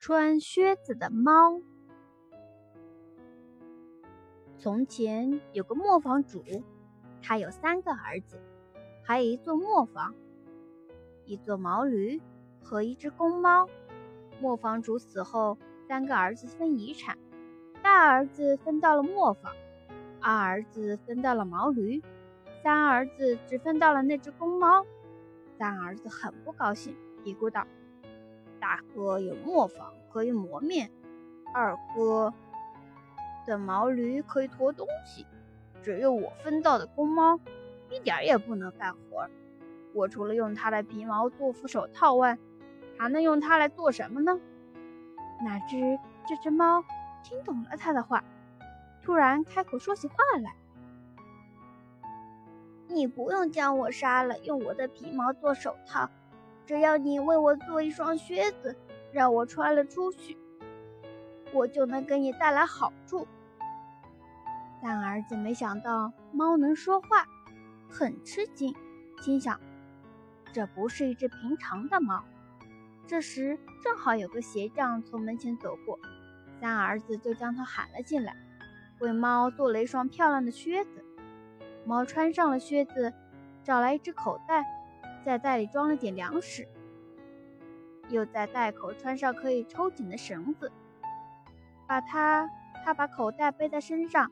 穿靴子的猫。从前有个磨坊主，他有3个儿子，还有一座磨坊，一座毛驴和一只公猫。磨坊主死后，3个儿子分遗产，大儿子分到了磨坊，二儿子分到了毛驴，三儿子只分到了那只公猫。三儿子很不高兴，嘀咕道：“大哥有磨坊可以磨面，二哥的毛驴可以驮东西，只有我分到的公猫一点也不能干活。我除了用它的皮毛做副手套外，还能用它来做什么呢？”哪知这只猫听懂了他的话，突然开口说起话来：“你不用将我杀了，用我的皮毛做手套，只要你为我做一双靴子，让我穿了出去，我就能给你带来好处。”但儿子没想到猫能说话，很吃惊，心想这不是一只平常的猫。这时正好有个鞋匠从门前走过，3儿子就将他喊了进来，为猫做了一双漂亮的靴子。猫穿上了靴子，找来一只口袋，在袋里装了点粮食，又在袋口穿上可以抽紧的绳子，他把口袋背在身上，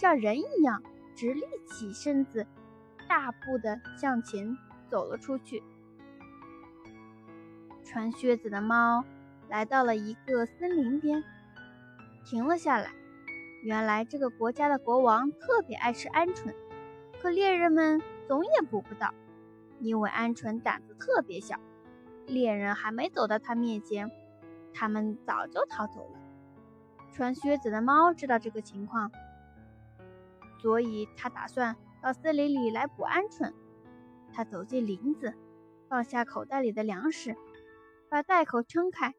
像人一样直立起身子，大步地向前走了出去。穿靴子的猫来到了一个森林边，停了下来。原来这个国家的国王特别爱吃鹌鹑，可猎人们总也捕不到，因为鹌鹑胆子特别小。猎人还没走到他面前，他们早就逃走了。穿靴子的猫知道这个情况，所以他打算到森林里来捕鹌鹑。他走进林子，放下口袋里的粮食，把袋口撑开，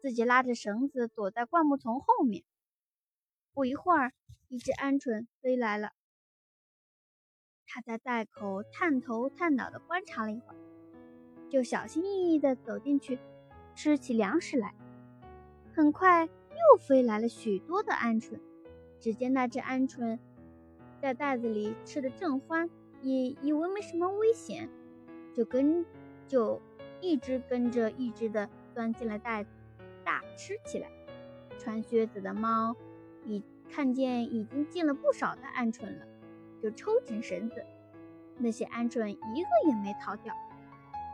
自己拉着绳子躲在灌木丛后面。不一会儿，一只鹌鹑飞来了。他在袋口探头探脑地观察了一会儿，就小心翼翼地走进去，吃起粮食来。很快又飞来了许多的鹌鹑，只见那只鹌鹑在袋子里吃得正欢，也以为没什么危险，就一只跟着一只的钻进了袋子，大吃起来。穿靴子的猫看见已经进了不少的鹌鹑了，就抽紧绳子，那些鹌鹑一个也没逃掉。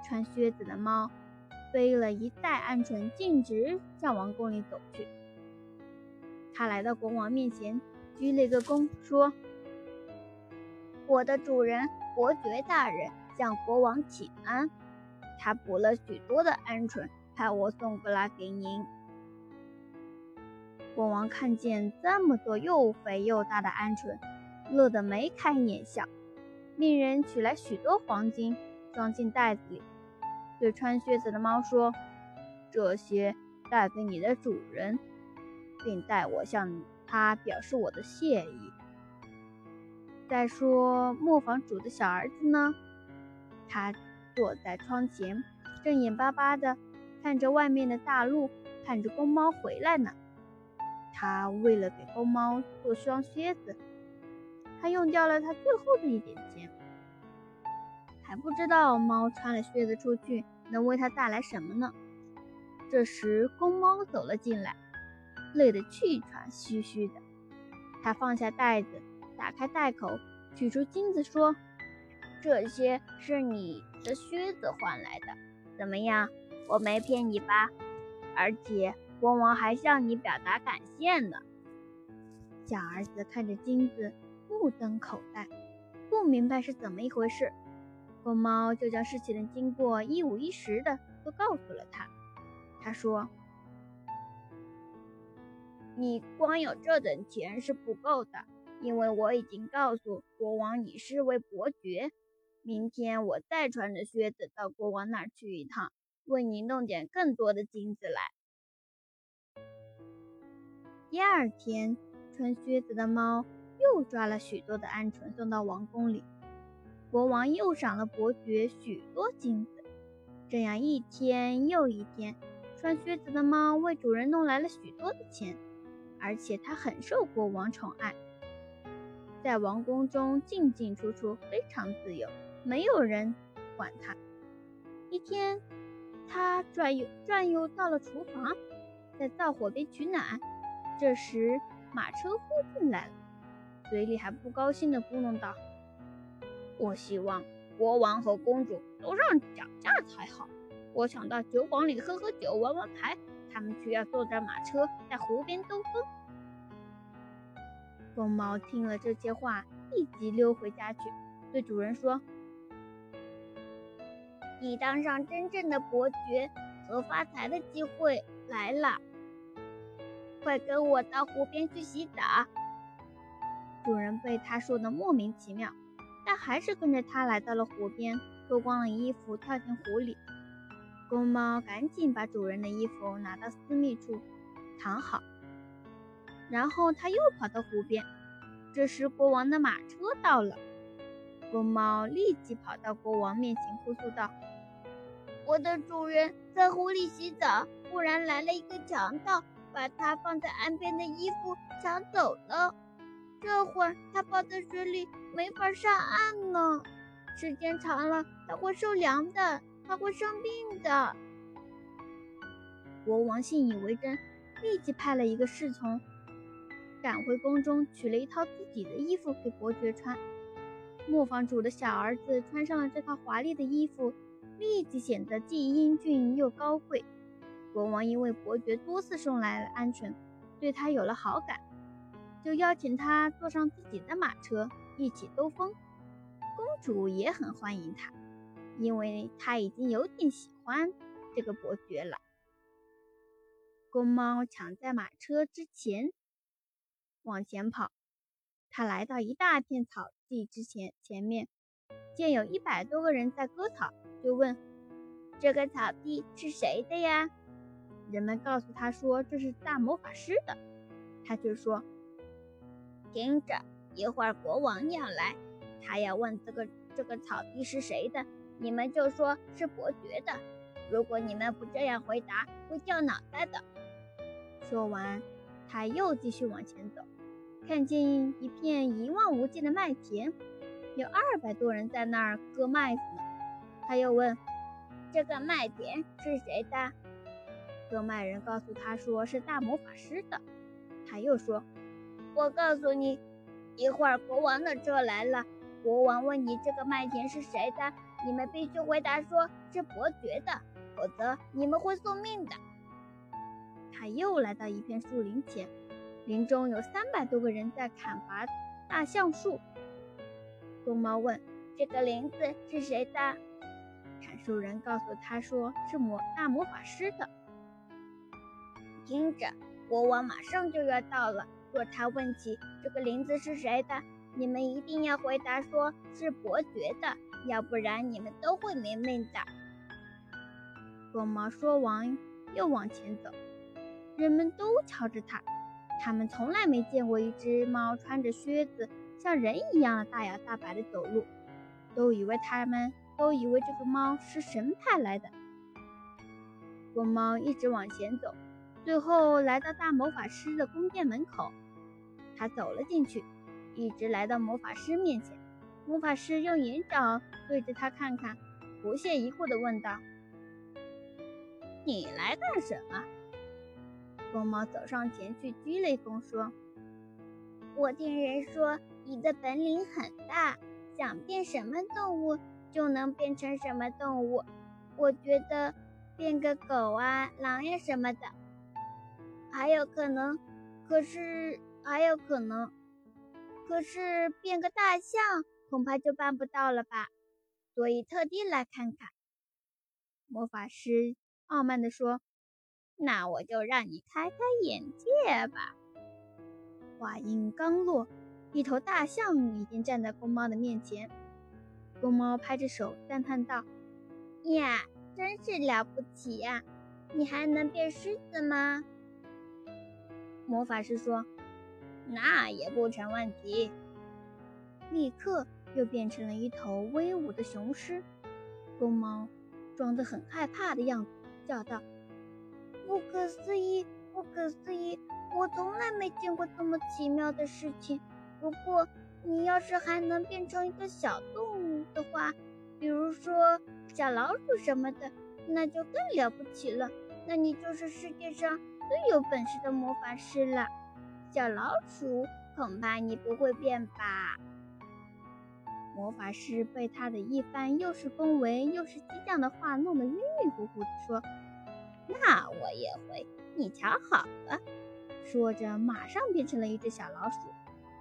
穿靴子的猫背了一袋鹌鹑，径直向王宫里走去。他来到国王面前，鞠了一个躬，说：“我的主人伯爵大人向国王请安，他捕了许多的鹌鹑，派我送过来给您。”国王看见这么多又肥又大的鹌鹑，乐得眉开眼笑，命人取来许多黄金装进袋子里，对穿靴子的猫说：“这些带给你的主人，并代我向他表示我的谢意。”再说磨坊主的小儿子呢，他坐在窗前，正眼巴巴地看着外面的大路，盼着公猫回来呢。他为了给公猫做双靴子，他用掉了他最后的一点钱，还不知道猫穿了靴子出去能为他带来什么呢。这时公猫走了进来，累得气喘吁吁的。他放下袋子，打开袋口，取出金子，说：“这些是你的靴子换来的，怎么样，我没骗你吧？而且国王还向你表达感谢呢。”小儿子看着金子，目瞪口呆，不明白是怎么一回事。公猫就将事情的经过一五一十的都告诉了他。他说：“你光有这等钱是不够的，因为我已经告诉国王你是位伯爵。明天我再穿着靴子到国王那儿去一趟，为你弄点更多的金子来。”第二天，穿靴子的猫又抓了许多的鹌鹑送到王宫里，国王又赏了伯爵许多金子。这样一天又一天，穿靴子的猫为主人弄来了许多的钱，而且它很受国王宠爱，在王宫中进进出出，非常自由，没有人管它。一天，它转悠到了厨房，在灶火边取暖。这时，马车忽进来了，嘴里还不高兴地咕哝道：“我希望国王和公主都上讲价才好。我想到酒馆里喝喝酒，玩玩牌，他们却要坐着马车在湖边兜风。”公猫听了这些话，立即溜回家去，对主人说：“你当上真正的伯爵和发财的机会来了，快跟我到湖边去洗澡。”主人被他说的莫名其妙，但还是跟着他来到了湖边，脱光了衣服跳进湖里。公猫赶紧把主人的衣服拿到私密处躺好，然后他又跑到湖边。这时国王的马车到了，公猫立即跑到国王面前哭诉道：“我的主人在湖里洗澡，忽然来了一个强盗，把他放在岸边的衣服抢走了。这会儿他泡在水里，没法上岸呢。时间长了，他会受凉的，他会生病的。”国王信以为真，立即派了一个侍从赶回宫中，取了一套自己的衣服给伯爵穿。磨坊主的小儿子穿上了这套华丽的衣服，立即显得既英俊又高贵。国王因为伯爵多次送来了鹌鹑，对他有了好感，就邀请他坐上自己的马车一起兜风。公主也很欢迎他，因为他已经有点喜欢这个伯爵了。公猫抢在马车之前往前跑，他来到一大片草地之前面，见有100多个人在割草，就问：“这个草地是谁的呀？”人们告诉他说：“这是大魔法师的。”他却说：“听着，一会儿国王要来，他要问这个草地是谁的，你们就说是伯爵的。如果你们不这样回答，会掉脑袋的。”说完，他又继续往前走，看见一片一望无际的麦田，有200多人在那儿割麦子呢。他又问：“这个麦田是谁的？”割麦人告诉他说：“是大魔法师的。”他又说：“我告诉你，一会儿国王的车来了，国王问你这个麦田是谁的，你们必须回答说是伯爵的，否则你们会送命的。”他又来到一片树林前，林中有300多个人在砍伐大橡树。公猫问：“这个林子是谁的？”砍树人告诉他说：“是大魔法师的。”听着，国王马上就要到了，若他问起这个林子是谁的，你们一定要回答说是伯爵的，要不然你们都会没命的。公猫说完又往前走，人们都瞧着他，他们从来没见过一只猫穿着靴子像人一样的大摇大摆的走路，都以为这个猫是神派来的。公猫一直往前走，最后来到大魔法师的宫殿门口，他走了进去，一直来到魔法师面前。魔法师用眼角对着他看看，不屑一顾地问道：“你来干什么？”公猫走上前去鞠了一躬说：“我听人说你的本领很大，想变什么动物就能变成什么动物，我觉得变个狗啊狼呀什么的，可是变个大象恐怕就办不到了吧，所以特地来看看。”魔法师傲慢地说：“那我就让你开开眼界吧。”话音刚落，一头大象已经站在公猫的面前。公猫拍着手赞叹道：“呀，真是了不起呀！你还能变狮子吗？”魔法师说：“那也不成问题。”立刻又变成了一头威武的雄狮。公猫装得很害怕的样子，叫道：“不可思议，不可思议，我从来没见过这么奇妙的事情。不过你要是还能变成一个小动物的话，比如说小老鼠什么的，那就更了不起了，那你就是世界上最有本事的魔法师了。小老鼠，恐怕你不会变吧？魔法师被他的一番又是恭维又是激将的话弄得晕晕乎乎的，说：那我也会，你瞧好了。说着马上变成了一只小老鼠。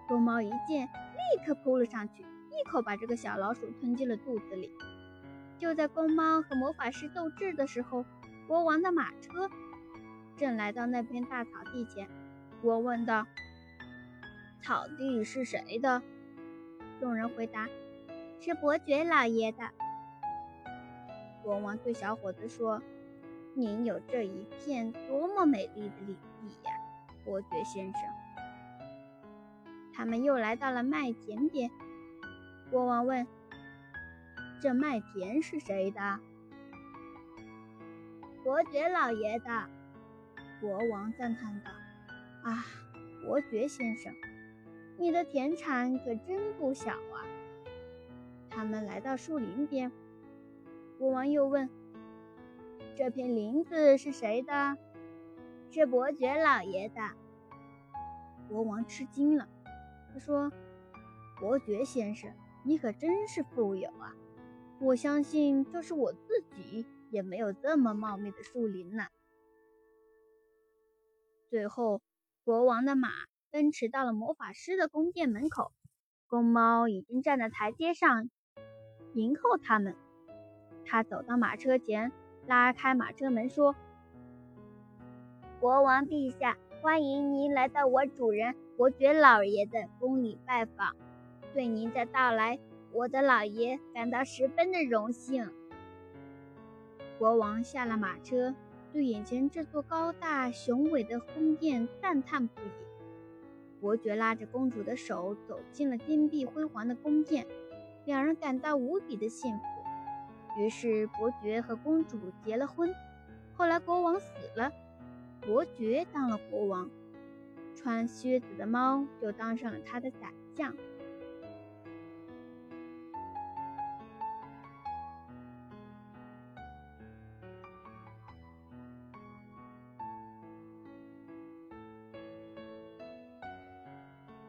多猫一见，立刻扑了上去，一口把这个小老鼠吞进了肚子里。就在公猫和魔法师斗智的时候，国王的马车正来到那片大草地前。国王问道：草地是谁的？众人回答：是伯爵老爷的。国王对小伙子说：您有这一片多么美丽的领地呀，伯爵先生。他们又来到了麦田边。国王问：这麦田是谁的？伯爵老爷的。国王赞叹道：啊，伯爵先生，你的田产可真不小啊。他们来到树林边，国王又问：这片林子是谁的？是伯爵老爷的。国王吃惊了，他说：伯爵先生，你可真是富有啊，我相信就是我自己也没有这么茂密的树林呢。最后国王的马奔驰到了魔法师的宫殿门口，公猫已经站在台阶上迎候他们。他走到马车前，拉开马车门说：国王陛下，欢迎您来到我主人伯爵老爷的宫里拜访，对您的到来，我的老爷感到十分的荣幸。国王下了马车，对眼前这座高大雄伟的宫殿赞叹不已。伯爵拉着公主的手走进了金碧辉煌的宫殿，两人感到无比的幸福。于是伯爵和公主结了婚。后来国王死了，伯爵当了国王，穿靴子的猫就当上了他的宰相。